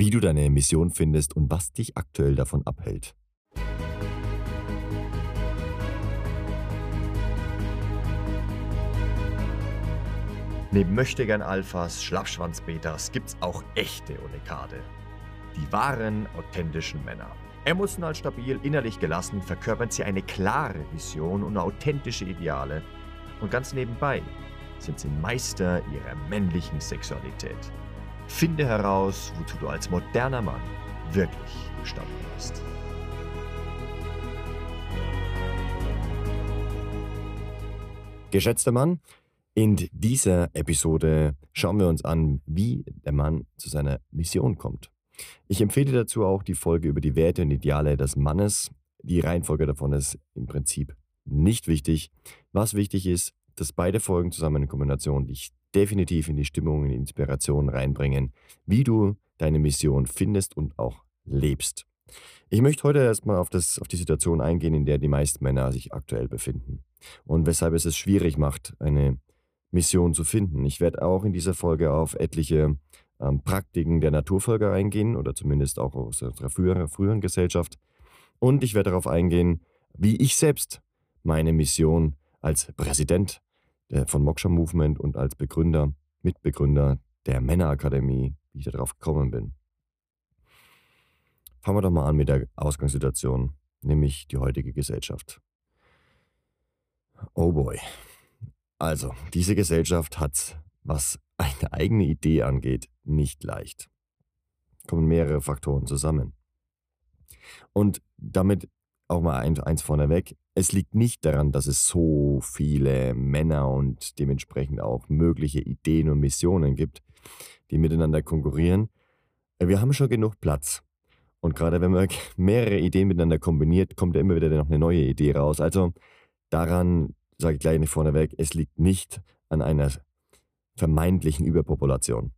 wie du deine Mission findest und was dich aktuell davon abhält. Neben Möchtegern-Alphas, Schlappschwanz-Betas gibt's auch echte Unikate. Die wahren, authentischen Männer. Emotional stabil, innerlich gelassen, verkörpern sie eine klare Vision und authentische Ideale. Und ganz nebenbei sind sie Meister ihrer männlichen Sexualität. Finde heraus, wozu du als moderner Mann wirklich imstande bist. Geschätzter Mann, in dieser Episode schauen wir uns an, wie der Mann zu seiner Mission kommt. Ich empfehle dazu auch die Folge über die Werte und Ideale des Mannes. Die Reihenfolge davon ist im Prinzip nicht wichtig. Was wichtig ist, dass beide Folgen zusammen in Kombination dich definitiv in die Stimmung, in die Inspiration reinbringen, wie du deine Mission findest und auch lebst. Ich möchte heute erstmal auf die Situation eingehen, in der die meisten Männer sich aktuell befinden und weshalb es schwierig macht, eine Mission zu finden. Ich werde auch in dieser Folge auf etliche Praktiken der Naturvölker eingehen oder zumindest auch aus unserer früheren Gesellschaft. Und ich werde darauf eingehen, wie ich selbst meine Mission als Präsident von Moksha Movement und als Begründer, Mitbegründer der Männerakademie, wie ich darauf gekommen bin. Fangen wir doch mal an mit der Ausgangssituation, nämlich die heutige Gesellschaft. Oh boy. Also, diese Gesellschaft hat's, was eine eigene Idee angeht, nicht leicht. Kommen mehrere Faktoren zusammen. Und damit auch mal eins vorneweg, es liegt nicht daran, dass es so viele Männer und dementsprechend auch mögliche Ideen und Missionen gibt, die miteinander konkurrieren. Wir haben schon genug Platz. Und gerade wenn man mehrere Ideen miteinander kombiniert, kommt ja immer wieder noch eine neue Idee raus. Also daran, sage ich gleich vorneweg, es liegt nicht an einer vermeintlichen Überpopulation.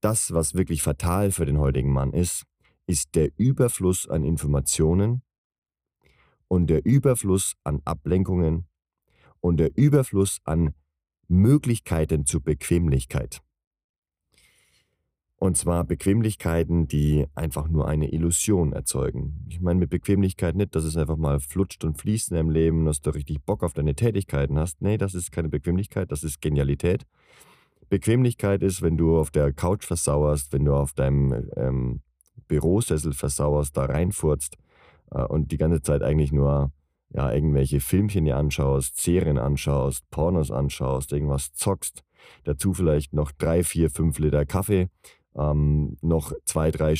Das, was wirklich fatal für den heutigen Mann ist, ist der Überfluss an Informationen und der Überfluss an Ablenkungen und der Überfluss an Möglichkeiten zur Bequemlichkeit. Und zwar Bequemlichkeiten, die einfach nur eine Illusion erzeugen. Ich meine mit Bequemlichkeit nicht, dass es einfach mal flutscht und fließt in deinem Leben, dass du richtig Bock auf deine Tätigkeiten hast. Nee, das ist keine Bequemlichkeit, das ist Genialität. Bequemlichkeit ist, wenn du auf der Couch versauerst, wenn du auf deinem Bürosessel versauerst, da reinfurzt und die ganze Zeit eigentlich nur irgendwelche Filmchen dir anschaust, Serien anschaust, Pornos anschaust, irgendwas zockst. Dazu vielleicht noch 3, 4, 5 Liter Kaffee. Noch 2, 3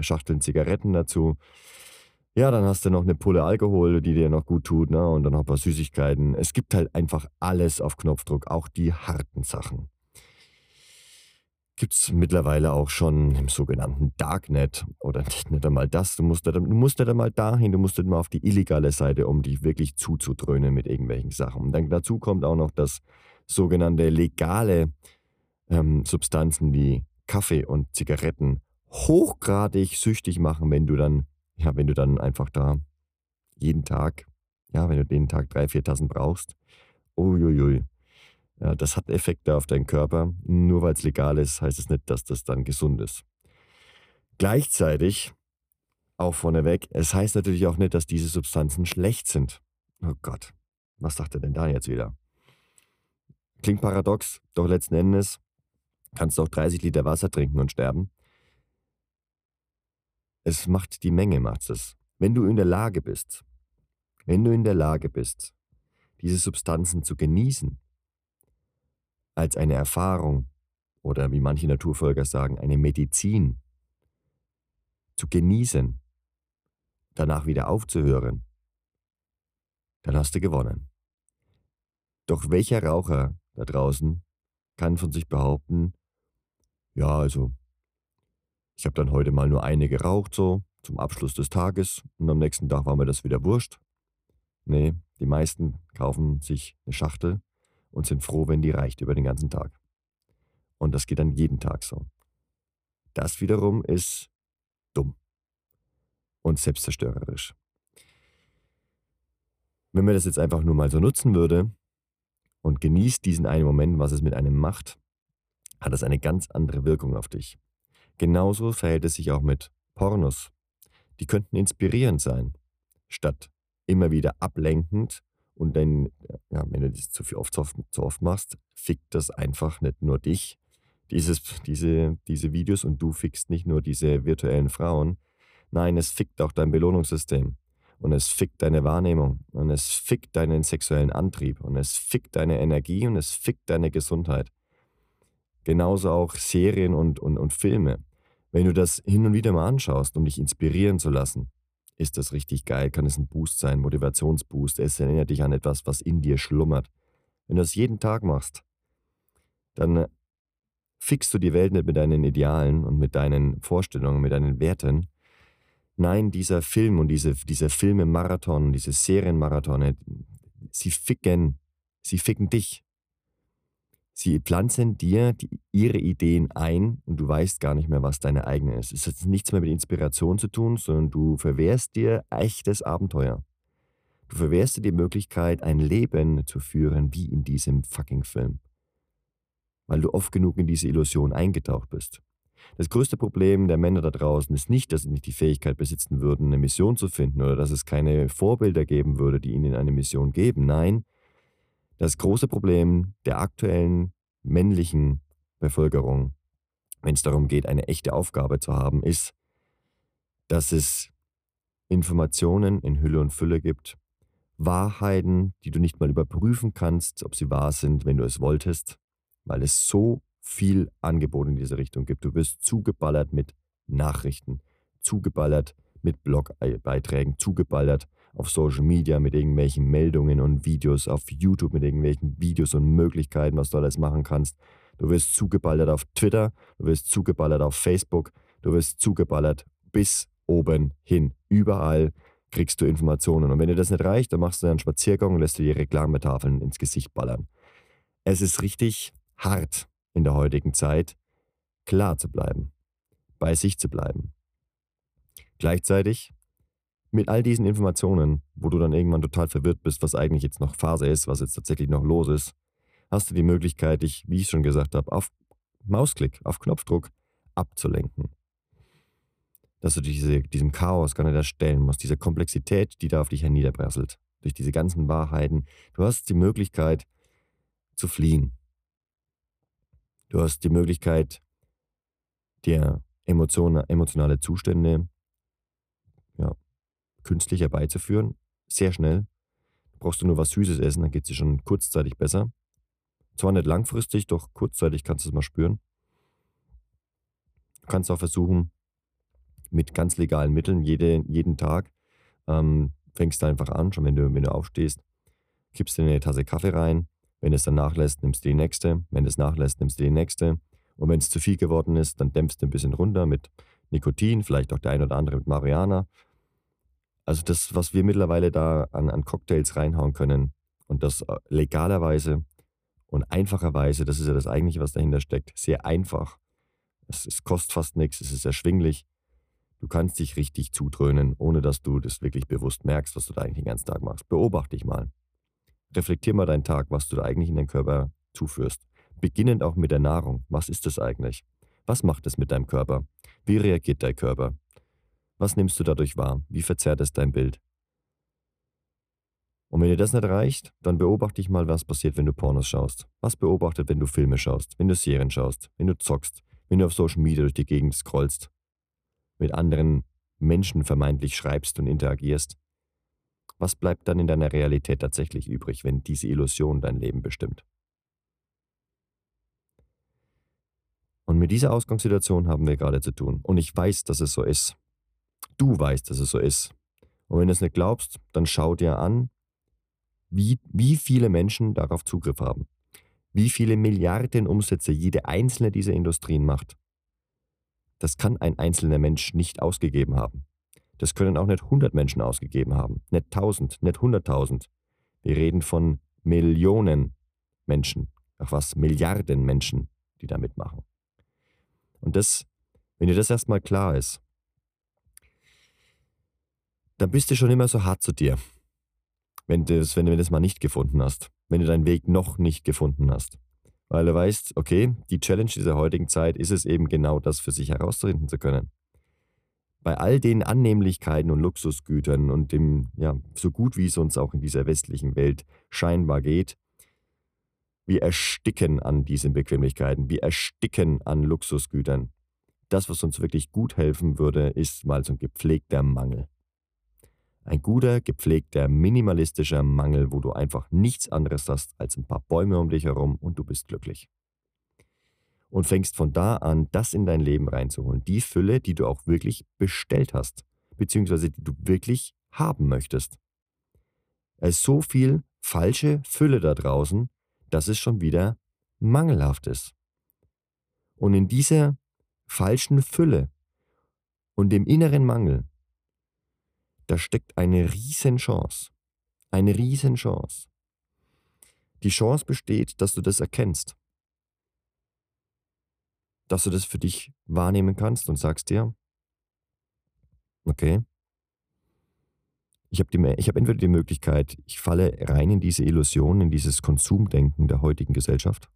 Schachteln Zigaretten dazu. Ja, dann hast du noch eine Pulle Alkohol, die dir noch gut tut, ne? Und dann noch ein paar Süßigkeiten. Es gibt halt einfach alles auf Knopfdruck, auch die harten Sachen. Gibt es mittlerweile auch schon im sogenannten Darknet oder nicht einmal das. Du musst nicht einmal dahin, du musst nicht mal auf die illegale Seite, um dich wirklich zuzudröhnen mit irgendwelchen Sachen. Und dann dazu kommt auch noch das sogenannte legale Substanzen wie Kaffee und Zigaretten hochgradig süchtig machen, wenn du dann einfach da jeden Tag, wenn du jeden Tag 3, 4 Tassen brauchst, uiuiui, ja, das hat Effekte auf deinen Körper. Nur weil es legal ist, heißt es nicht, dass das dann gesund ist. Gleichzeitig, auch vorneweg, es heißt natürlich auch nicht, dass diese Substanzen schlecht sind. Oh Gott, was sagt er denn da jetzt wieder? Klingt paradox, doch letzten Endes kannst du auch 30 Liter Wasser trinken und sterben. Es macht die Menge, macht es. Wenn du in der Lage bist, diese Substanzen zu genießen, als eine Erfahrung oder wie manche Naturvölker sagen, eine Medizin zu genießen, danach wieder aufzuhören, dann hast du gewonnen. Doch welcher Raucher da draußen kann von sich behaupten, ja, also, ich habe dann heute mal nur eine geraucht, so, zum Abschluss des Tages und am nächsten Tag war mir das wieder wurscht. Nee, die meisten kaufen sich eine Schachtel und sind froh, wenn die reicht über den ganzen Tag. Und das geht dann jeden Tag so. Das wiederum ist dumm und selbstzerstörerisch. Wenn man das jetzt einfach nur mal so nutzen würde, und genießt diesen einen Moment, was es mit einem macht, hat es eine ganz andere Wirkung auf dich. Genauso verhält es sich auch mit Pornos. Die könnten inspirierend sein, statt immer wieder ablenkend. Und dann, ja, wenn du das zu oft machst, fickt das einfach nicht nur dich, diese Videos, und du fickst nicht nur diese virtuellen Frauen. Nein, es fickt auch dein Belohnungssystem. Und es fickt deine Wahrnehmung. Und es fickt deinen sexuellen Antrieb. Und es fickt deine Energie. Und es fickt deine Gesundheit. Genauso auch Serien und Filme. Wenn du das hin und wieder mal anschaust, um dich inspirieren zu lassen, ist das richtig geil. Kann es ein Boost sein, Motivationsboost. Es erinnert dich an etwas, was in dir schlummert. Wenn du das jeden Tag machst, dann fixst du die Welt nicht mit deinen Idealen und mit deinen Vorstellungen, mit deinen Werten. Nein, dieser Film und diese Filme-Marathon, diese Serienmarathone, sie ficken dich. Sie pflanzen dir ihre Ideen ein und du weißt gar nicht mehr, was deine eigene ist. Es hat nichts mehr mit Inspiration zu tun, sondern du verwehrst dir echtes Abenteuer. Du verwehrst dir die Möglichkeit, ein Leben zu führen, wie in diesem fucking Film. Weil du oft genug in diese Illusion eingetaucht bist. Das größte Problem der Männer da draußen ist nicht, dass sie nicht die Fähigkeit besitzen würden, eine Mission zu finden oder dass es keine Vorbilder geben würde, die ihnen eine Mission geben. Nein, das große Problem der aktuellen männlichen Bevölkerung, wenn es darum geht, eine echte Aufgabe zu haben, ist, dass es Informationen in Hülle und Fülle gibt, Wahrheiten, die du nicht mal überprüfen kannst, ob sie wahr sind, wenn du es wolltest, weil es so viel Angebot in diese Richtung gibt. Du wirst zugeballert mit Nachrichten, zugeballert mit Blogbeiträgen, zugeballert auf Social Media mit irgendwelchen Meldungen und Videos, auf YouTube mit irgendwelchen Videos und Möglichkeiten, was du alles machen kannst. Du wirst zugeballert auf Twitter, du wirst zugeballert auf Facebook, du wirst zugeballert bis oben hin. Überall kriegst du Informationen. Und wenn dir das nicht reicht, dann machst du einen Spaziergang und lässt dir die Reklametafeln ins Gesicht ballern. Es ist richtig hart, in der heutigen Zeit klar zu bleiben, bei sich zu bleiben. Gleichzeitig mit all diesen Informationen, wo du dann irgendwann total verwirrt bist, was eigentlich jetzt noch Phase ist, was jetzt tatsächlich noch los ist, hast du die Möglichkeit, dich, wie ich schon gesagt habe, auf Mausklick, auf Knopfdruck abzulenken. Dass du diesem Chaos gar nicht erstellen musst, dieser Komplexität, die da auf dich herniederprasselt, durch diese ganzen Wahrheiten. Du hast die Möglichkeit zu fliehen. Du hast die Möglichkeit, dir emotionale Zustände künstlich herbeizuführen, sehr schnell. Du brauchst nur was Süßes essen, dann geht es dir schon kurzzeitig besser. Zwar nicht langfristig, doch kurzzeitig kannst du es mal spüren. Du kannst auch versuchen, mit ganz legalen Mitteln, jeden Tag, fängst du einfach an, schon wenn du aufstehst, kippst dir eine Tasse Kaffee rein. Wenn es dann nachlässt, nimmst du die nächste. Wenn es nachlässt, nimmst du die nächste. Und wenn es zu viel geworden ist, dann dämpfst du ein bisschen runter mit Nikotin, vielleicht auch der ein oder andere mit Marihuana. Also das, was wir mittlerweile da an Cocktails reinhauen können, und das legalerweise und einfacherweise, das ist ja das Eigentliche, was dahinter steckt, sehr einfach. Es kostet fast nichts, es ist erschwinglich. Du kannst dich richtig zudröhnen, ohne dass du das wirklich bewusst merkst, was du da eigentlich den ganzen Tag machst. Beobachte dich mal. Reflektier mal deinen Tag, was du da eigentlich in den Körper zuführst. Beginnend auch mit der Nahrung. Was ist das eigentlich? Was macht es mit deinem Körper? Wie reagiert dein Körper? Was nimmst du dadurch wahr? Wie verzerrt es dein Bild? Und wenn dir das nicht reicht, dann beobachte dich mal, was passiert, wenn du Pornos schaust. Was beobachtet, wenn du Filme schaust, wenn du Serien schaust, wenn du zockst, wenn du auf Social Media durch die Gegend scrollst, mit anderen Menschen vermeintlich schreibst und interagierst. Was bleibt dann in deiner Realität tatsächlich übrig, wenn diese Illusion dein Leben bestimmt? Und mit dieser Ausgangssituation haben wir gerade zu tun. Und ich weiß, dass es so ist. Du weißt, dass es so ist. Und wenn du es nicht glaubst, dann schau dir an, wie viele Menschen darauf Zugriff haben. Wie viele Milliarden Umsätze jede einzelne dieser Industrien macht. Das kann ein einzelner Mensch nicht ausgegeben haben. Das können auch nicht 100 Menschen ausgegeben haben, nicht 1000, nicht 100.000. Wir reden von Millionen Menschen, Milliarden Menschen, die da mitmachen. Und das, wenn dir das erstmal klar ist, dann bist du schon immer so hart zu dir, wenn du das mal nicht gefunden hast, wenn du deinen Weg noch nicht gefunden hast. weil du weißt, okay, die Challenge dieser heutigen Zeit ist es eben genau das für sich herausfinden zu können. Bei all den Annehmlichkeiten und Luxusgütern und dem, ja, so gut wie es uns auch in dieser westlichen Welt scheinbar geht, wir ersticken an diesen Bequemlichkeiten, wir ersticken an Luxusgütern. Das, was uns wirklich gut helfen würde, ist mal so ein gepflegter Mangel. Ein guter, gepflegter, minimalistischer Mangel, wo du einfach nichts anderes hast als ein paar Bäume um dich herum und du bist glücklich. Und fängst von da an, das in dein Leben reinzuholen. Die Fülle, die du auch wirklich bestellt hast, beziehungsweise die du wirklich haben möchtest. Es ist so viel falsche Fülle da draußen, dass es schon wieder mangelhaft ist. Und in dieser falschen Fülle und dem inneren Mangel, da steckt eine Riesenchance. Eine Riesenchance. Die Chance besteht, dass du das erkennst. Dass du das für dich wahrnehmen kannst und sagst dir, okay, ich hab entweder die Möglichkeit, ich falle rein in diese Illusion, in dieses Konsumdenken der heutigen Gesellschaft,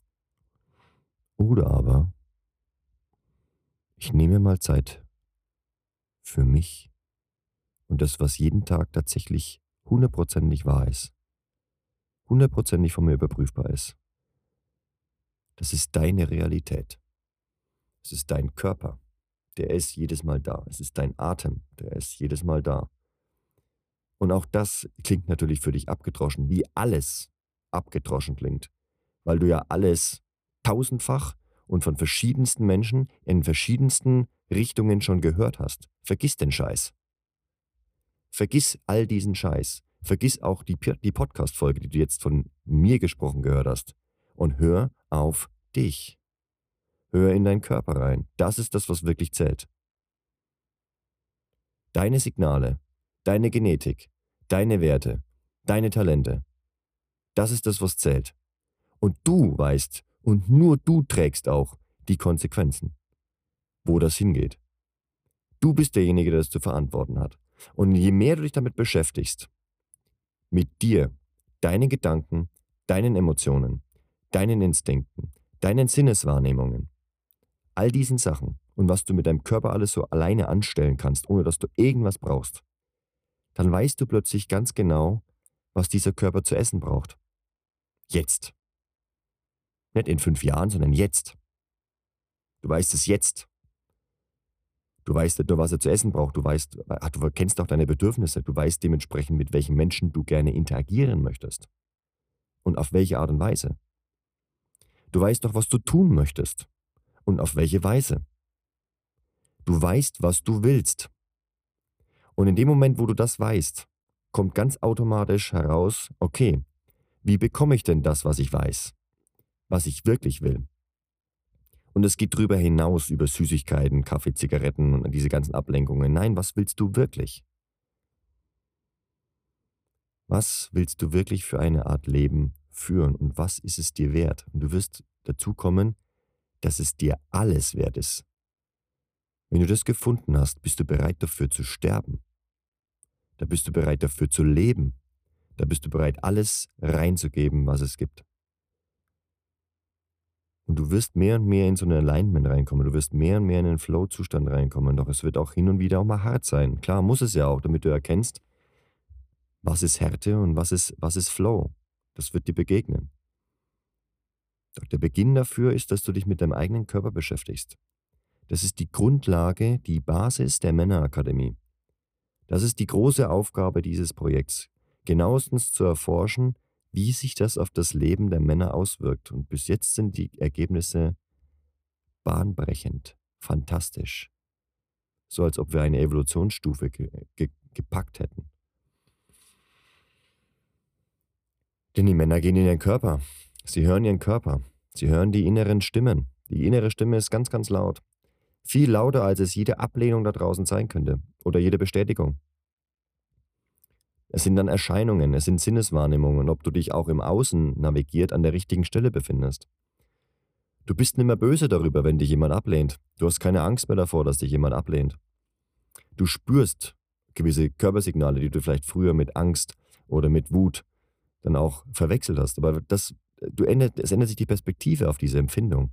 oder aber ich nehme mal Zeit für mich. Und das, was jeden Tag tatsächlich 100% wahr ist, 100% von mir überprüfbar ist, das ist deine Realität. Es ist dein Körper, der ist jedes Mal da. Es ist dein Atem, der ist jedes Mal da. Und auch das klingt natürlich für dich abgedroschen, wie alles abgedroschen klingt, weil du ja alles tausendfach und von verschiedensten Menschen in verschiedensten Richtungen schon gehört hast. Vergiss den Scheiß. Vergiss all diesen Scheiß. Vergiss auch die Podcast-Folge, die du jetzt von mir gesprochen gehört hast. Und hör auf dich. Hör in deinen Körper rein. Das ist das, was wirklich zählt. Deine Signale, deine Genetik, deine Werte, deine Talente. Das ist das, was zählt. Und du weißt und nur du trägst auch die Konsequenzen, wo das hingeht. Du bist derjenige, der es zu verantworten hat. Und je mehr du dich damit beschäftigst, mit dir, deinen Gedanken, deinen Emotionen, deinen Instinkten, deinen Sinneswahrnehmungen, all diesen Sachen und was du mit deinem Körper alles so alleine anstellen kannst, ohne dass du irgendwas brauchst, dann weißt du plötzlich ganz genau, was dieser Körper zu essen braucht. Jetzt. Nicht in 5 Jahren, sondern jetzt. Du weißt es jetzt. Du weißt nicht nur, was er zu essen braucht, du kennst auch deine Bedürfnisse, du weißt dementsprechend, mit welchen Menschen du gerne interagieren möchtest und auf welche Art und Weise. Du weißt doch, was du tun möchtest und auf welche Weise. Du weißt, was du willst. Und in dem Moment, wo du das weißt, kommt ganz automatisch heraus, okay, wie bekomme ich denn das, was ich weiß, was ich wirklich will? Und es geht drüber hinaus über Süßigkeiten, Kaffee, Zigaretten und diese ganzen Ablenkungen. Nein, was willst du wirklich? Was willst du wirklich für eine Art Leben führen und was ist es dir wert? Und du wirst dazu kommen, dass es dir alles wert ist. Wenn du das gefunden hast, bist du bereit dafür zu sterben. Da bist du bereit dafür zu leben. Da bist du bereit, alles reinzugeben, was es gibt. Und du wirst mehr und mehr in so ein Alignment reinkommen, du wirst mehr und mehr in einen Flow-Zustand reinkommen, doch es wird auch hin und wieder auch mal hart sein. Klar, muss es ja auch, damit du erkennst, was ist Härte und was ist Flow. Das wird dir begegnen. Doch der Beginn dafür ist, dass du dich mit deinem eigenen Körper beschäftigst. Das ist die Grundlage, die Basis der Männerakademie. Das ist die große Aufgabe dieses Projekts, genauestens zu erforschen, wie sich das auf das Leben der Männer auswirkt. Und bis jetzt sind die Ergebnisse bahnbrechend, fantastisch. So als ob wir eine Evolutionsstufe gepackt hätten. Denn die Männer gehen in ihren Körper. Sie hören ihren Körper. Sie hören die inneren Stimmen. Die innere Stimme ist ganz, ganz laut. Viel lauter, als es jede Ablehnung da draußen sein könnte. Oder jede Bestätigung. Es sind dann Erscheinungen, es sind Sinneswahrnehmungen, ob du dich auch im Außen navigiert an der richtigen Stelle befindest. Du bist nicht mehr böse darüber, wenn dich jemand ablehnt. Du hast keine Angst mehr davor, dass dich jemand ablehnt. Du spürst gewisse Körpersignale, die du vielleicht früher mit Angst oder mit Wut dann auch verwechselt hast. Aber das es ändert sich die Perspektive auf diese Empfindung.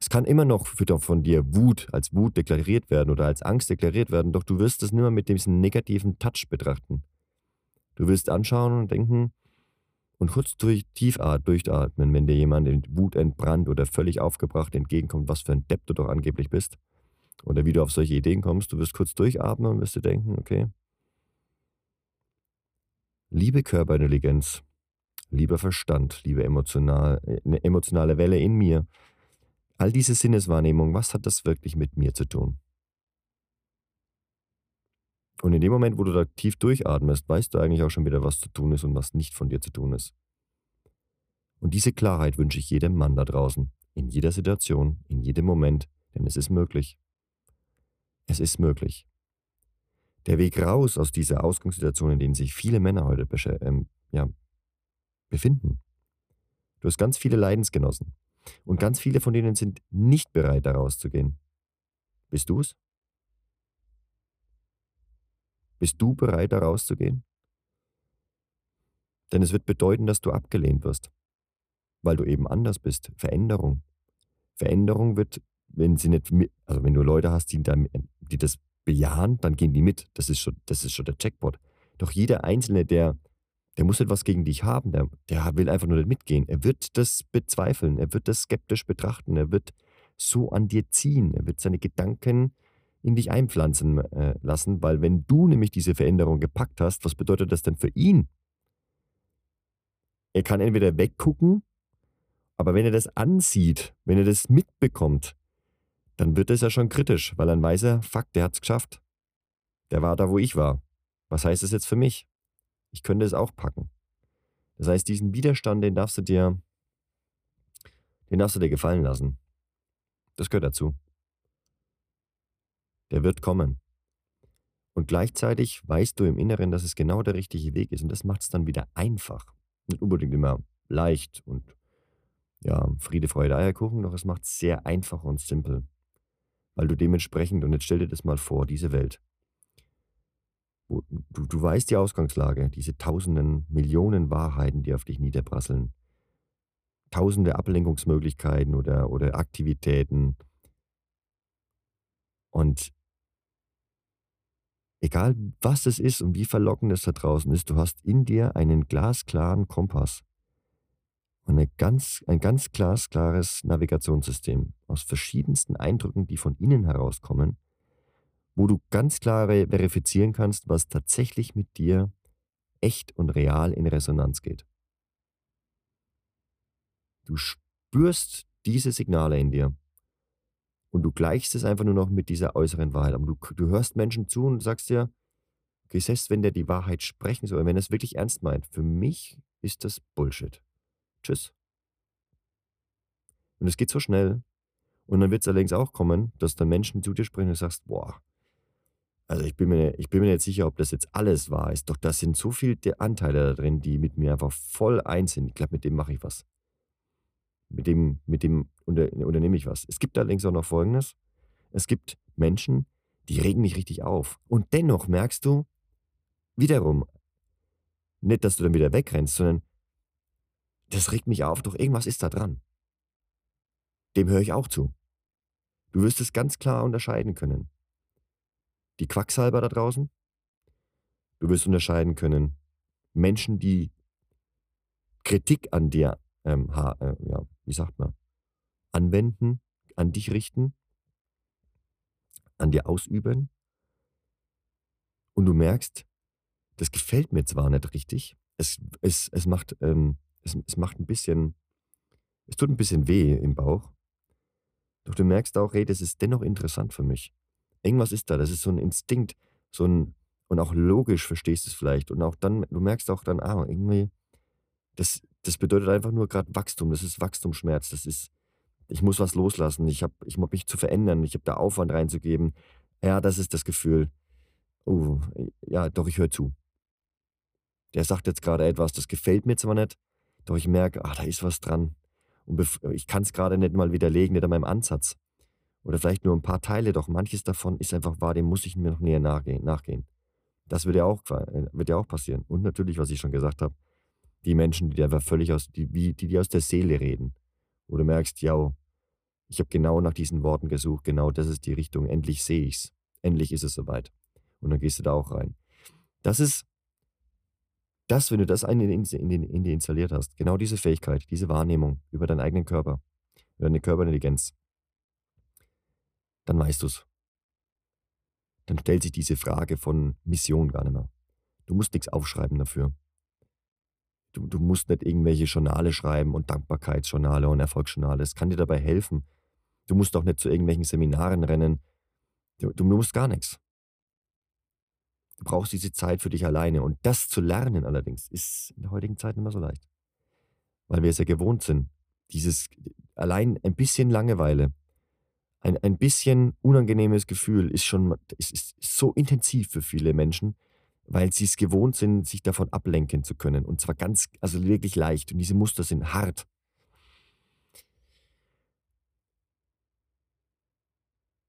Es kann immer noch von dir Wut als Wut deklariert werden oder als Angst deklariert werden, doch du wirst es nicht mehr mit diesem negativen Touch betrachten. Du wirst anschauen und denken und kurz durchatmen, wenn dir jemand in Wut entbrannt oder völlig aufgebracht entgegenkommt, was für ein Depp du doch angeblich bist oder wie du auf solche Ideen kommst. Du wirst kurz durchatmen und wirst dir denken, okay, liebe Körperintelligenz, lieber Verstand, liebe emotionale Welle in mir, all diese Sinneswahrnehmung, was hat das wirklich mit mir zu tun? Und in dem Moment, wo du da tief durchatmest, weißt du eigentlich auch schon wieder, was zu tun ist und was nicht von dir zu tun ist. Und diese Klarheit wünsche ich jedem Mann da draußen, in jeder Situation, in jedem Moment, denn es ist möglich. Es ist möglich. Der Weg raus aus dieser Ausgangssituation, in denen sich viele Männer heute befinden. Du hast ganz viele Leidensgenossen. Und ganz viele von denen sind nicht bereit, da rauszugehen. Bist du es? Bist du bereit, da rauszugehen? Denn es wird bedeuten, dass du abgelehnt wirst, weil du eben anders bist. Veränderung. Veränderung wird, wenn du Leute hast, die das bejahen, dann gehen die mit. Das ist schon der Jackpot. Doch jeder Einzelne, der muss etwas gegen dich haben, der will einfach nur nicht mitgehen. Er wird das bezweifeln, er wird das skeptisch betrachten, er wird so an dir ziehen, er wird seine Gedanken in dich einpflanzen lassen, weil wenn du nämlich diese Veränderung gepackt hast, was bedeutet das denn für ihn? Er kann entweder weggucken, aber wenn er das ansieht, wenn er das mitbekommt, dann wird es ja schon kritisch, weil dann weiß er, fuck, der hat es geschafft. Der war da, wo ich war. Was heißt das jetzt für mich? Ich könnte es auch packen. Das heißt, diesen Widerstand, den darfst du dir gefallen lassen. Das gehört dazu. Der wird kommen. Und gleichzeitig weißt du im Inneren, dass es genau der richtige Weg ist. Und das macht es dann wieder einfach. Nicht unbedingt immer leicht und Friede, Freude, Eierkuchen, doch es macht es sehr einfach und simpel. Weil du dementsprechend, und jetzt stell dir das mal vor, diese Welt. Du weißt die Ausgangslage, diese tausenden, Millionen Wahrheiten, die auf dich niederprasseln. Tausende Ablenkungsmöglichkeiten oder Aktivitäten. Und egal was es ist und wie verlockend es da draußen ist, du hast in dir einen glasklaren Kompass und ein ganz glasklares Navigationssystem aus verschiedensten Eindrücken, die von innen herauskommen, wo du ganz klar verifizieren kannst, was tatsächlich mit dir echt und real in Resonanz geht. Du spürst diese Signale in dir und du gleichst es einfach nur noch mit dieser äußeren Wahrheit. Aber du hörst Menschen zu und sagst dir, okay, selbst wenn der die Wahrheit sprechen soll, wenn er es wirklich ernst meint, für mich ist das Bullshit. Tschüss. Und es geht so schnell. Und dann wird es allerdings auch kommen, dass dann Menschen zu dir sprechen und du sagst, boah, also ich bin mir nicht sicher, ob das jetzt alles wahr ist. Doch das sind so viele Anteile da drin, die mit mir einfach voll eins sind. Ich glaube, mit dem mache ich was. Mit dem unternehme ich was. Es gibt allerdings auch noch Folgendes. Es gibt Menschen, die regen mich richtig auf. Und dennoch merkst du wiederum, nicht, dass du dann wieder wegrennst, sondern das regt mich auf, doch irgendwas ist da dran. Dem höre ich auch zu. Du wirst es ganz klar unterscheiden können. Die Quacksalber da draußen. Du wirst unterscheiden können, Menschen, die Kritik an dir, anwenden, an dich richten, an dir ausüben. Und du merkst, das gefällt mir zwar nicht richtig, es tut ein bisschen weh im Bauch, doch du merkst auch, hey, das ist dennoch interessant für mich. Irgendwas ist da, das ist so ein Instinkt, und auch logisch verstehst du es vielleicht. Und auch dann, du merkst auch dann, irgendwie, das bedeutet einfach nur gerade Wachstum, das ist Wachstumsschmerz, ich muss was loslassen, ich hab mich zu verändern, ich habe da Aufwand reinzugeben. Ja, das ist das Gefühl. Oh, ja, doch, ich höre zu. Der sagt jetzt gerade etwas, das gefällt mir zwar nicht, doch ich merke, da ist was dran. Und ich kann es gerade nicht mal widerlegen, nicht an meinem Ansatz. Oder vielleicht nur ein paar Teile, doch manches davon ist einfach wahr, dem muss ich mir noch näher nachgehen. Das wird ja auch passieren. Und natürlich, was ich schon gesagt habe, die Menschen, die einfach völlig die aus der Seele reden, wo du merkst, ja, ich habe genau nach diesen Worten gesucht, genau das ist die Richtung, endlich sehe ich's, endlich ist es soweit. Und dann gehst du da auch rein. Das ist das, wenn du das in dir installiert hast, genau diese Fähigkeit, diese Wahrnehmung über deinen eigenen Körper, über deine Körperintelligenz, dann weißt du es. Dann stellt sich diese Frage von Mission gar nicht mehr. Du musst nichts aufschreiben dafür. Du musst nicht irgendwelche Journale schreiben und Dankbarkeitsjournale und Erfolgsjournale. Es kann dir dabei helfen. Du musst auch nicht zu irgendwelchen Seminaren rennen. Du musst gar nichts. Du brauchst diese Zeit für dich alleine. Und das zu lernen allerdings ist in der heutigen Zeit nicht mehr so leicht. Weil wir es ja gewohnt sind. Dieses allein ein bisschen Langeweile, ein bisschen unangenehmes Gefühl ist so intensiv für viele Menschen, weil sie es gewohnt sind, sich davon ablenken zu können. Und zwar wirklich leicht. Und diese Muster sind hart.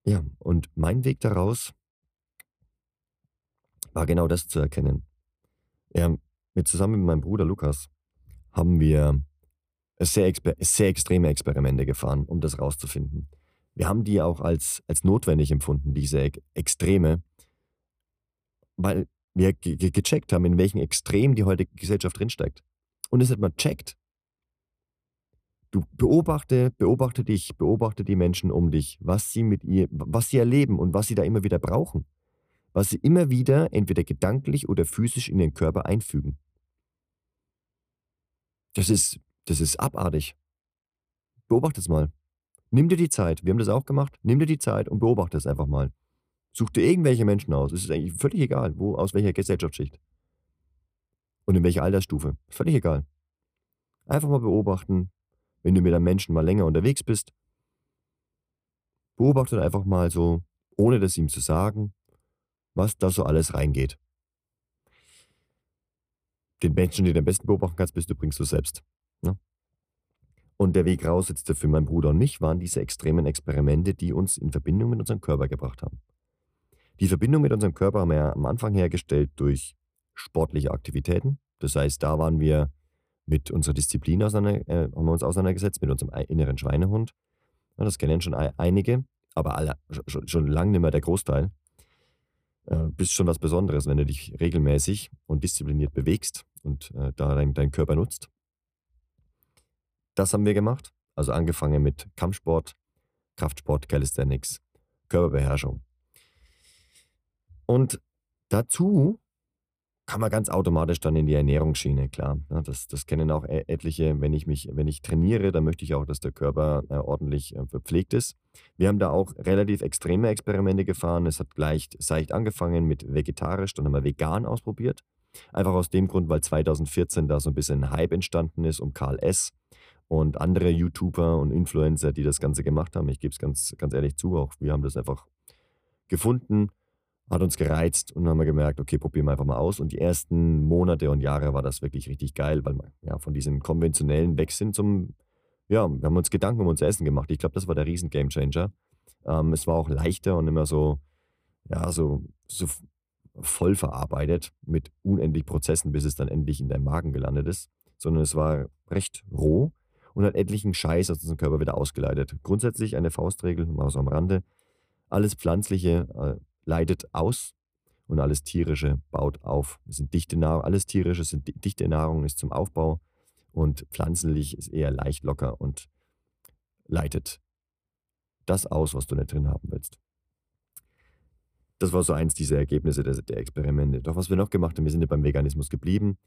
Ja, und mein Weg daraus war genau das zu erkennen. Ja, zusammen mit meinem Bruder Lukas haben wir sehr extreme Experimente gefahren, um das rauszufinden. Wir haben die auch als notwendig empfunden, diese Extreme, weil wir gecheckt haben, in welchen Extremen die heutige Gesellschaft drinsteckt. Und das hat man checkt. Du beobachte dich, beobachte die Menschen um dich, was sie erleben und was sie da immer wieder brauchen. Was sie immer wieder entweder gedanklich oder physisch in den Körper einfügen. Das ist abartig. Beobachte es mal. Nimm dir die Zeit. Wir haben das auch gemacht. Nimm dir die Zeit und beobachte es einfach mal. Such dir irgendwelche Menschen aus. Es ist eigentlich völlig egal, aus welcher Gesellschaftsschicht. Und in welcher Altersstufe. Völlig egal. Einfach mal beobachten, wenn du mit einem Menschen mal länger unterwegs bist. Beobachte einfach mal so, ohne das ihm zu sagen, was da so alles reingeht. Den Menschen, den du am besten beobachten kannst, bist übrigens du selbst. Ne? Und der Weg raus jetzt für meinen Bruder und mich waren diese extremen Experimente, die uns in Verbindung mit unserem Körper gebracht haben. Die Verbindung mit unserem Körper haben wir ja am Anfang hergestellt durch sportliche Aktivitäten. Das heißt, da waren wir mit unserer Disziplin haben wir uns auseinandergesetzt, mit unserem inneren Schweinehund. Ja, das kennen schon einige, aber schon lange nicht mehr der Großteil. Bist schon was Besonderes, wenn du dich regelmäßig und diszipliniert bewegst und da deinen Körper nutzt. Das haben wir gemacht. Also angefangen mit Kampfsport, Kraftsport, Calisthenics, Körperbeherrschung. Und dazu kann man ganz automatisch dann in die Ernährungsschiene, klar. Das kennen auch etliche, wenn ich trainiere, dann möchte ich auch, dass der Körper ordentlich verpflegt ist. Wir haben da auch relativ extreme Experimente gefahren. Es hat leicht angefangen mit vegetarisch, dann haben wir vegan ausprobiert. Einfach aus dem Grund, weil 2014 da so ein bisschen ein Hype entstanden ist um Karl S. und andere YouTuber und Influencer, die das Ganze gemacht haben. Ich gebe es ganz ehrlich zu, auch wir haben das einfach gefunden. Hat uns gereizt und dann haben wir gemerkt, okay, probieren wir einfach mal aus. Und die ersten Monate und Jahre war das wirklich richtig geil, weil wir ja von diesem konventionellen weg sind wir haben uns Gedanken um unser Essen gemacht. Ich glaube, das war der riesen Gamechanger. Es war auch leichter und immer so voll verarbeitet mit unendlich Prozessen, bis es dann endlich in deinem Magen gelandet ist, sondern es war recht roh und hat etlichen Scheiß aus unserem Körper wieder ausgeleitet. Grundsätzlich eine Faustregel, mal so am Rande, alles Pflanzliche, leidet aus und alles Tierische baut auf. Alles Tierische sind dichte Nahrung, ist zum Aufbau und pflanzlich ist eher leicht locker und leitet das aus, was du nicht drin haben willst. Das war so eins dieser Ergebnisse der Experimente. Doch was wir noch gemacht haben, wir sind ja beim Veganismus geblieben.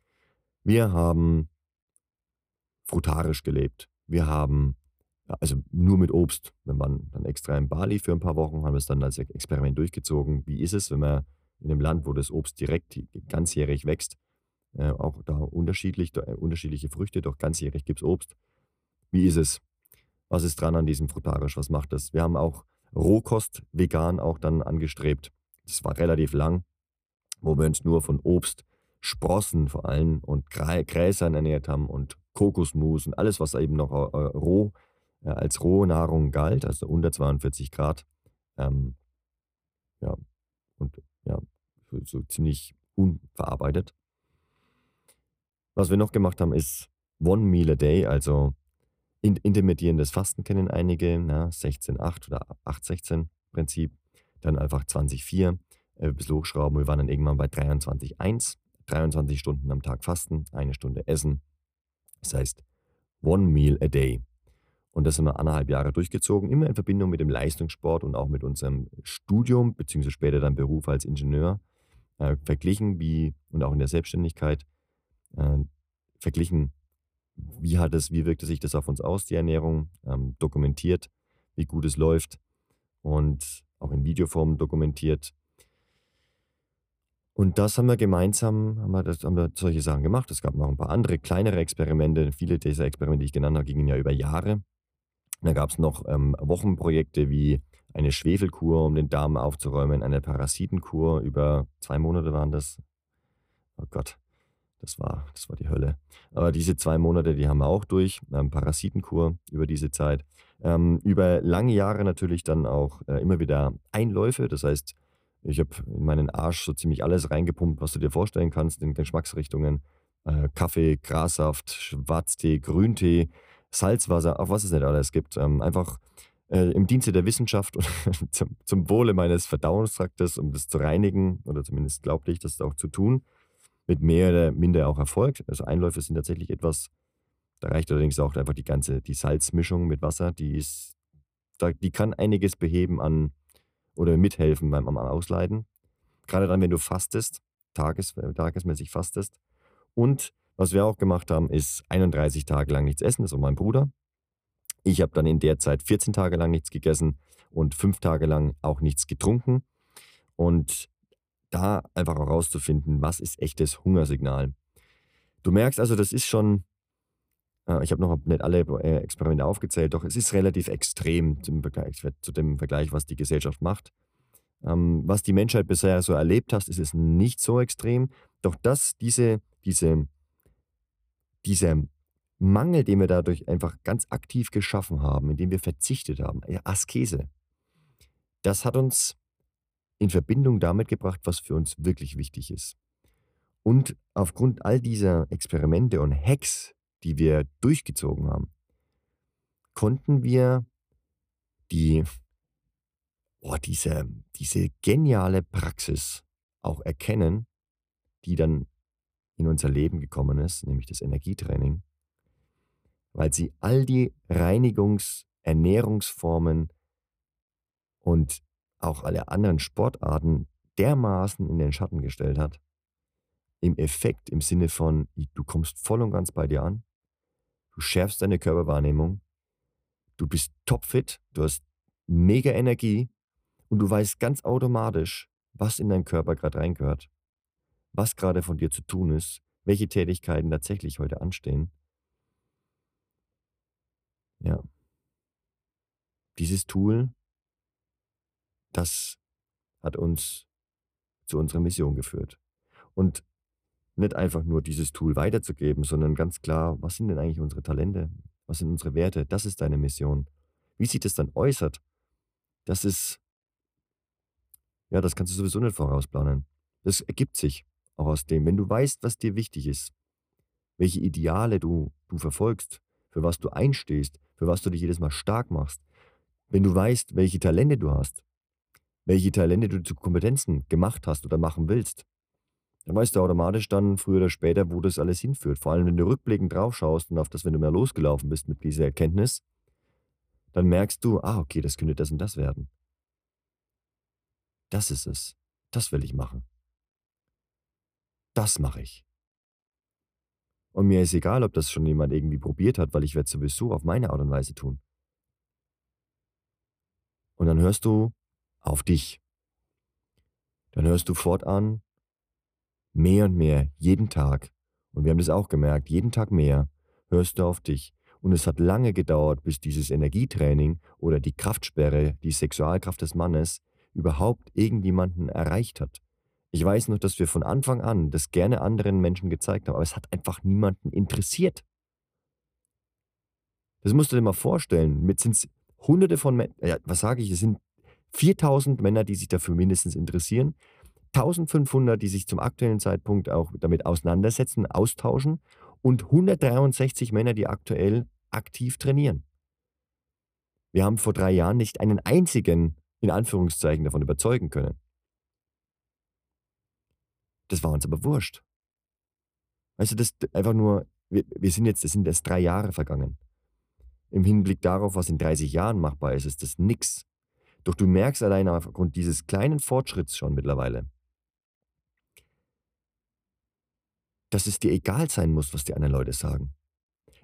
Wir haben frutarisch gelebt. Wir haben also nur mit Obst. Wenn man dann extra in Bali für ein paar Wochen, haben wir es dann als Experiment durchgezogen. Wie ist es, wenn man in einem Land, wo das Obst direkt ganzjährig wächst, auch da unterschiedliche Früchte, doch ganzjährig gibt es Obst. Wie ist es? Was ist dran an diesem frutarisch? Was macht das? Wir haben auch Rohkost vegan auch dann angestrebt. Das war relativ lang, wo wir uns nur von Obst, Sprossen vor allem und Gräsern ernährt haben und Kokosmus und alles, was eben noch roh als rohe Nahrung galt, also unter 42 Grad, so ziemlich unverarbeitet. Was wir noch gemacht haben, ist One Meal a Day, also intermittierendes Fasten kennen einige, 16-8 oder 8-16 Prinzip, dann einfach 20-4, bis hochschrauben, wir waren dann irgendwann bei 23-1, 23 Stunden am Tag fasten, eine Stunde essen, das heißt One Meal a Day. Und das haben wir 1,5 Jahre durchgezogen, immer in Verbindung mit dem Leistungssport und auch mit unserem Studium, beziehungsweise später dann Beruf als Ingenieur, verglichen wie, und auch in der Selbstständigkeit, verglichen, wie wirkte sich das auf uns aus, die Ernährung, dokumentiert, wie gut es läuft und auch in Videoform dokumentiert. Und das haben wir gemeinsam, haben wir solche Sachen gemacht. Es gab noch ein paar andere, kleinere Experimente. Viele dieser Experimente, die ich genannt habe, gingen ja über Jahre. Da gab es noch Wochenprojekte wie eine Schwefelkur, um den Darm aufzuräumen, eine Parasitenkur, über 2 Monate waren das. Oh Gott, das war die Hölle. Aber diese 2 Monate, die haben wir auch durch, Parasitenkur über diese Zeit. Über lange Jahre natürlich dann auch immer wieder Einläufe, das heißt, ich habe in meinen Arsch so ziemlich alles reingepumpt, was du dir vorstellen kannst, in Geschmacksrichtungen. Kaffee, Grassaft, Schwarztee, Grüntee, Salzwasser, auch was es nicht alles gibt. Einfach im Dienste der Wissenschaft und zum Wohle meines Verdauungstraktes, um das zu reinigen, oder zumindest glaubte ich, das auch zu tun, mit mehr oder minder auch Erfolg. Also Einläufe sind tatsächlich etwas, da reicht allerdings auch einfach die Salzmischung mit Wasser, die kann einiges beheben an, oder mithelfen beim Ausleiten. Gerade dann, wenn du fastest, tagesmäßig fastest. Und was wir auch gemacht haben, ist 31 Tage lang nichts essen. Das war mein Bruder. Ich habe dann in der Zeit 14 Tage lang nichts gegessen und 5 Tage lang auch nichts getrunken. Und da einfach auch rauszufinden, was ist echtes Hungersignal. Du merkst also, das ist schon, ich habe noch nicht alle Experimente aufgezählt, doch es ist relativ extrem zu dem Vergleich, was die Gesellschaft macht. Was die Menschheit bisher so erlebt hat, ist es nicht so extrem. Doch dieser Mangel, den wir dadurch einfach ganz aktiv geschaffen haben, indem wir verzichtet haben, Askese, das hat uns in Verbindung damit gebracht, was für uns wirklich wichtig ist. Und aufgrund all dieser Experimente und Hacks, die wir durchgezogen haben, konnten wir diese geniale Praxis auch erkennen, die dann in unser Leben gekommen ist, nämlich das Energietraining, weil sie all die Ernährungsformen und auch alle anderen Sportarten dermaßen in den Schatten gestellt hat, im Effekt, im Sinne von, du kommst voll und ganz bei dir an, du schärfst deine Körperwahrnehmung, du bist topfit, du hast mega Energie und du weißt ganz automatisch, was in deinen Körper gerade reingehört, was gerade von dir zu tun ist, welche Tätigkeiten tatsächlich heute anstehen. Ja. Dieses Tool, das hat uns zu unserer Mission geführt. Und nicht einfach nur dieses Tool weiterzugeben, sondern ganz klar, was sind denn eigentlich unsere Talente? Was sind unsere Werte? Das ist deine Mission. Wie sich das dann äußert, das kannst du sowieso nicht vorausplanen. Das ergibt sich auch aus dem, wenn du weißt, was dir wichtig ist, welche Ideale du verfolgst, für was du einstehst, für was du dich jedes Mal stark machst, wenn du weißt, welche Talente du hast, welche Talente du zu Kompetenzen gemacht hast oder machen willst, dann weißt du automatisch dann früher oder später, wo das alles hinführt. Vor allem, wenn du rückblickend drauf schaust und auf das, wenn du mehr losgelaufen bist mit dieser Erkenntnis, dann merkst du, okay, das könnte das und das werden. Das ist es. Das will ich machen. Das mache ich. Und mir ist egal, ob das schon jemand irgendwie probiert hat, weil ich werde es sowieso auf meine Art und Weise tun. Und dann hörst du auf dich. Dann hörst du fortan, mehr und mehr, jeden Tag, und wir haben das auch gemerkt, jeden Tag mehr, hörst du auf dich. Und es hat lange gedauert, bis dieses Energietraining oder die Kraftsperre, die Sexualkraft des Mannes, überhaupt irgendjemanden erreicht hat. Ich weiß noch, dass wir von Anfang an das gerne anderen Menschen gezeigt haben, aber es hat einfach niemanden interessiert. Das musst du dir mal vorstellen. Mit sind es hunderte von Männern, es sind 4000 Männer, die sich dafür mindestens interessieren, 1500, die sich zum aktuellen Zeitpunkt auch damit auseinandersetzen, austauschen und 163 Männer, die aktuell aktiv trainieren. Wir haben vor 3 Jahren nicht einen einzigen, in Anführungszeichen, davon überzeugen können. Das war uns aber wurscht. Also das einfach nur, das sind erst 3 Jahre vergangen. Im Hinblick darauf, was in 30 Jahren machbar ist, ist das nix. Doch du merkst alleine aufgrund dieses kleinen Fortschritts schon mittlerweile, dass es dir egal sein muss, was die anderen Leute sagen.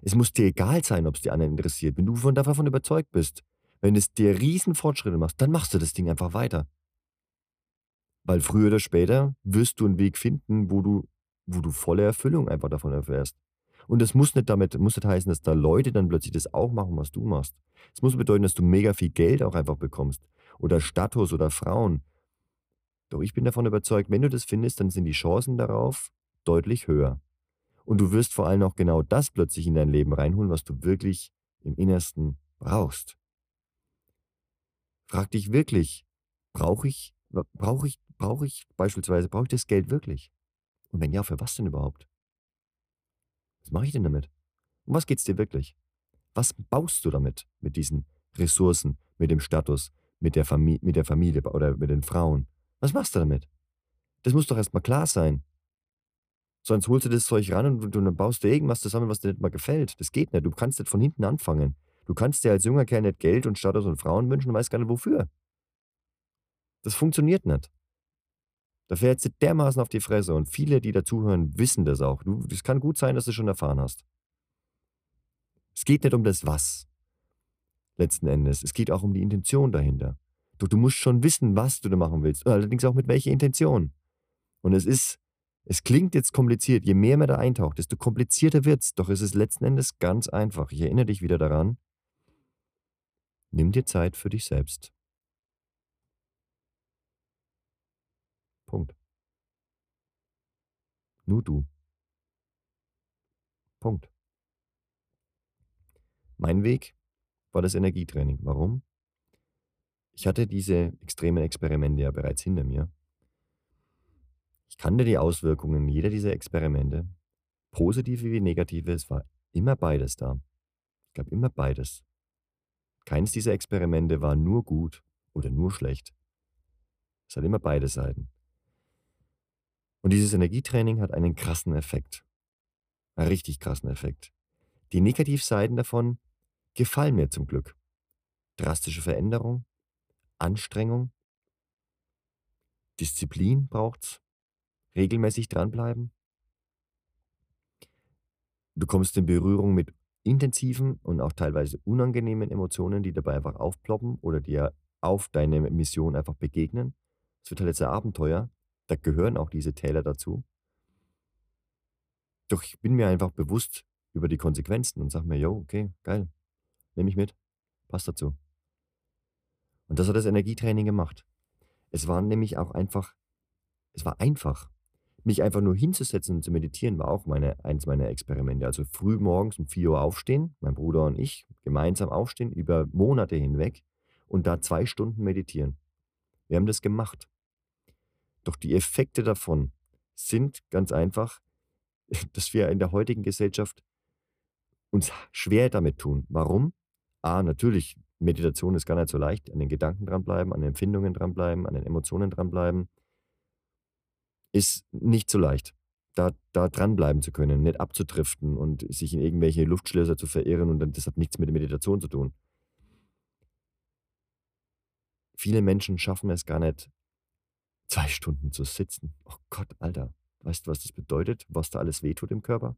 Es muss dir egal sein, ob es die anderen interessiert. Wenn du davon überzeugt bist, wenn es dir riesen Fortschritte macht, dann machst du das Ding einfach weiter. Weil früher oder später wirst du einen Weg finden, wo du volle Erfüllung einfach davon erfährst. Und das muss nicht heißen, dass da Leute dann plötzlich das auch machen, was du machst. Es muss bedeuten, dass du mega viel Geld auch einfach bekommst. Oder Status oder Frauen. Doch ich bin davon überzeugt, wenn du das findest, dann sind die Chancen darauf deutlich höher. Und du wirst vor allem auch genau das plötzlich in dein Leben reinholen, was du wirklich im Innersten brauchst. Frag dich wirklich, brauche ich das Geld wirklich? Und wenn ja, für was denn überhaupt? Was mache ich denn damit? Um was geht's dir wirklich? Was baust du damit? Mit diesen Ressourcen, mit dem Status, mit der Familie oder mit den Frauen? Was machst du damit? Das muss doch erstmal klar sein. Sonst holst du das Zeug ran und dann baust du irgendwas zusammen, was dir nicht mal gefällt. Das geht nicht. Du kannst nicht von hinten anfangen. Du kannst dir als junger Kerl nicht Geld und Status und Frauen wünschen und weißt gar nicht wofür. Das funktioniert nicht. Da fährst du dermaßen auf die Fresse und viele, die dazuhören, wissen das auch. Es kann gut sein, dass du schon erfahren hast. Es geht nicht um das Was letzten Endes. Es geht auch um die Intention dahinter. Doch du musst schon wissen, was du da machen willst. Allerdings auch mit welcher Intention. Und es klingt jetzt kompliziert. Je mehr man da eintaucht, desto komplizierter wird es. Doch es ist letzten Endes ganz einfach. Ich erinnere dich wieder daran. Nimm dir Zeit für dich selbst. Punkt. Nur du. Punkt. Mein Weg war das Energietraining. Warum? Ich hatte diese extremen Experimente ja bereits hinter mir. Ich kannte die Auswirkungen jeder dieser Experimente. Positive wie negative, es war immer beides da. Es gab immer beides. Keines dieser Experimente war nur gut oder nur schlecht. Es hat immer beide Seiten. Und dieses Energietraining hat einen krassen Effekt. Einen richtig krassen Effekt. Die Negativseiten davon gefallen mir zum Glück. Drastische Veränderung, Anstrengung, Disziplin braucht's, regelmäßig dranbleiben. Du kommst in Berührung mit intensiven und auch teilweise unangenehmen Emotionen, die dabei einfach aufploppen oder dir auf deine Mission einfach begegnen. Es wird halt jetzt ein Abenteuer. Da gehören auch diese Täler dazu. Doch ich bin mir einfach bewusst über die Konsequenzen und sage mir, jo, okay, geil, nehme ich mit, passt dazu. Und das hat das Energietraining gemacht. Es war einfach. Mich einfach nur hinzusetzen und zu meditieren war auch eins meiner Experimente. Also früh morgens um 4 Uhr aufstehen, mein Bruder und ich gemeinsam aufstehen, über Monate hinweg und da 2 Stunden meditieren. Wir haben das gemacht. Doch die Effekte davon sind ganz einfach, dass wir in der heutigen Gesellschaft uns schwer damit tun. Warum? A, natürlich, Meditation ist gar nicht so leicht. An den Gedanken dranbleiben, an den Empfindungen dranbleiben, an den Emotionen dranbleiben. Ist nicht so leicht, da dranbleiben zu können, nicht abzudriften und sich in irgendwelche Luftschlösser zu verirren und dann, das hat nichts mit der Meditation zu tun. Viele Menschen schaffen es gar nicht, 2 Stunden zu sitzen. Oh Gott, Alter. Weißt du, was das bedeutet? Was da alles wehtut im Körper?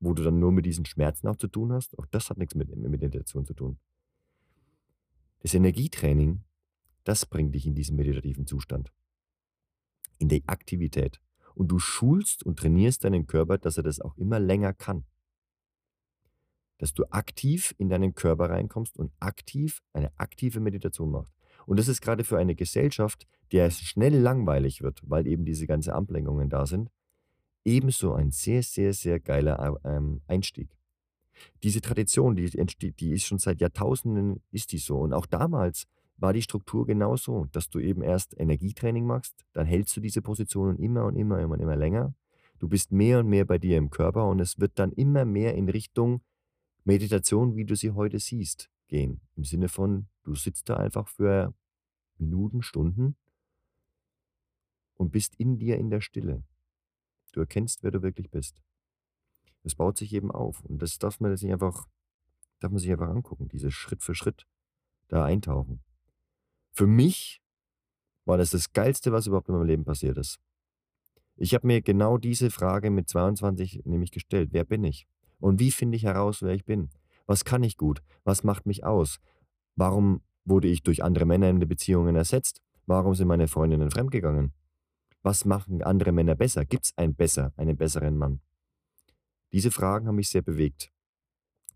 Wo du dann nur mit diesen Schmerzen auch zu tun hast? Auch das hat nichts mit Meditation zu tun. Das Energietraining, das bringt dich in diesen meditativen Zustand. In die Aktivität. Und du schulst und trainierst deinen Körper, dass er das auch immer länger kann. Dass du aktiv in deinen Körper reinkommst und aktiv eine aktive Meditation machst. Und das ist gerade für eine Gesellschaft, der schnell langweilig wird, weil eben diese ganzen Ablenkungen da sind, ebenso ein sehr, sehr, sehr geiler Einstieg. Diese Tradition, die entsteht, die ist schon seit Jahrtausenden, ist die so. Und auch damals war die Struktur genauso, dass du eben erst Energietraining machst, dann hältst du diese Positionen immer und immer länger, Du bist mehr und mehr bei dir im Körper und es wird dann immer mehr in Richtung Meditation, wie du sie heute siehst, gehen. Im Sinne von, du sitzt da einfach für Minuten, Stunden und bist in dir in der Stille. Du erkennst, wer du wirklich bist. Das baut sich eben auf und das darf man sich einfach angucken, dieses Schritt für Schritt da eintauchen. Für mich war das das Geilste, was überhaupt in meinem Leben passiert ist. Ich habe mir genau diese Frage mit 22 nämlich gestellt. Wer bin ich? Und wie finde ich heraus, wer ich bin? Was kann ich gut? Was macht mich aus? Warum wurde ich durch andere Männer in den Beziehungen ersetzt? Warum sind meine Freundinnen fremdgegangen? Was machen andere Männer besser? Gibt es einen besseren Mann? Diese Fragen haben mich sehr bewegt.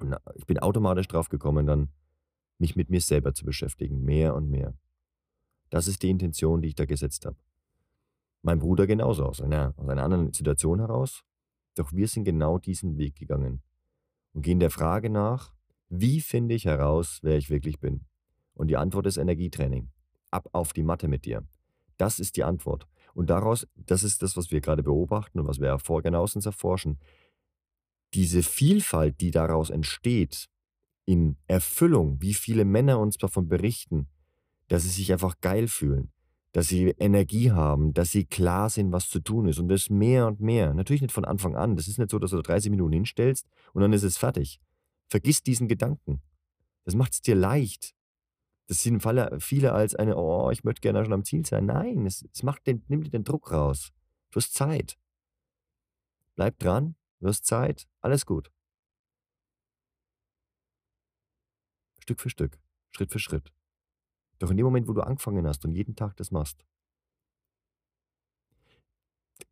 Und ich bin automatisch drauf gekommen, dann mich mit mir selber zu beschäftigen, mehr und mehr. Das ist die Intention, die ich da gesetzt habe. Mein Bruder genauso, aus einer anderen Situation heraus. Doch wir sind genau diesen Weg gegangen und gehen der Frage nach, wie finde ich heraus, wer ich wirklich bin? Und die Antwort ist Energietraining. Ab auf die Matte mit dir. Das ist die Antwort. Und daraus, das ist das, was wir gerade beobachten und was wir genauestens erforschen. Diese Vielfalt, die daraus entsteht, in Erfüllung, wie viele Männer uns davon berichten, dass sie sich einfach geil fühlen, dass sie Energie haben, dass sie klar sind, was zu tun ist. Und das mehr und mehr. Natürlich nicht von Anfang an. Das ist nicht so, dass du 30 Minuten hinstellst und dann ist es fertig. Vergiss diesen Gedanken. Das macht es dir leicht. Das sind viele als eine, oh, ich möchte gerne schon am Ziel sein. Nein, es macht nimm dir den Druck raus. Du hast Zeit. Bleib dran. Du hast Zeit, alles gut. Stück für Stück, Schritt für Schritt. Doch in dem Moment, wo du angefangen hast und jeden Tag das machst,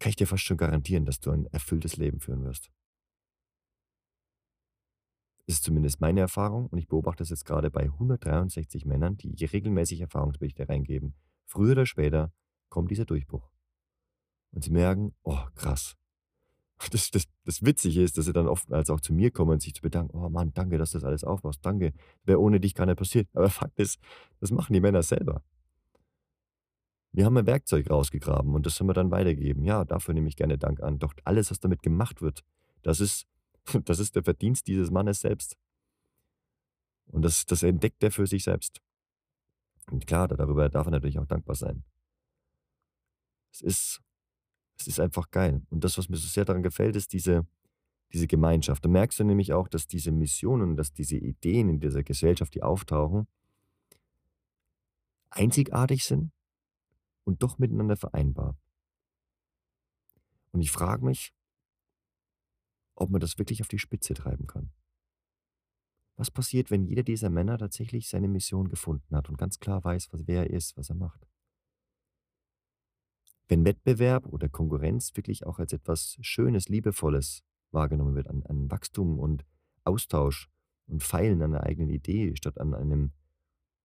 kann ich dir fast schon garantieren, dass du ein erfülltes Leben führen wirst. Das ist zumindest meine Erfahrung und ich beobachte es jetzt gerade bei 163 Männern, die regelmäßig Erfahrungsberichte reingeben. Früher oder später kommt dieser Durchbruch. Und sie merken, oh krass. Das Witzige ist, dass sie dann oftmals auch zu mir kommen und sich zu bedanken, oh Mann, danke, dass du das alles aufmachst, danke, wäre ohne dich gar nicht passiert. Aber Fakt ist, das machen die Männer selber. Wir haben ein Werkzeug rausgegraben und das haben wir dann weitergegeben. Ja, dafür nehme ich gerne Dank an. Doch alles, was damit gemacht wird, das ist der Verdienst dieses Mannes selbst. Und das entdeckt er für sich selbst. Und klar, darüber darf er natürlich auch dankbar sein. Es ist einfach geil. Und das, was mir so sehr daran gefällt, ist diese Gemeinschaft. Da merkst du nämlich auch, dass diese Missionen, dass diese Ideen in dieser Gesellschaft, die auftauchen, einzigartig sind und doch miteinander vereinbar. Und ich frage mich, ob man das wirklich auf die Spitze treiben kann. Was passiert, wenn jeder dieser Männer tatsächlich seine Mission gefunden hat und ganz klar weiß, wer er ist, was er macht? Wenn Wettbewerb oder Konkurrenz wirklich auch als etwas Schönes, Liebevolles wahrgenommen wird, an Wachstum und Austausch und Feilen an der eigenen Idee, statt an einem,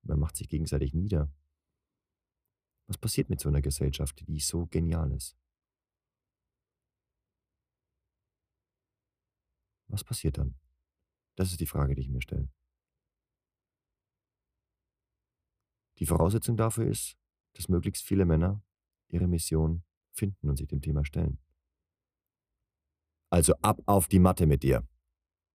man macht sich gegenseitig nieder. Was passiert mit so einer Gesellschaft, die so genial ist? Was passiert dann? Das ist die Frage, die ich mir stelle. Die Voraussetzung dafür ist, dass möglichst viele Männer ihre Mission finden und sich dem Thema stellen. Also ab auf die Matte mit dir.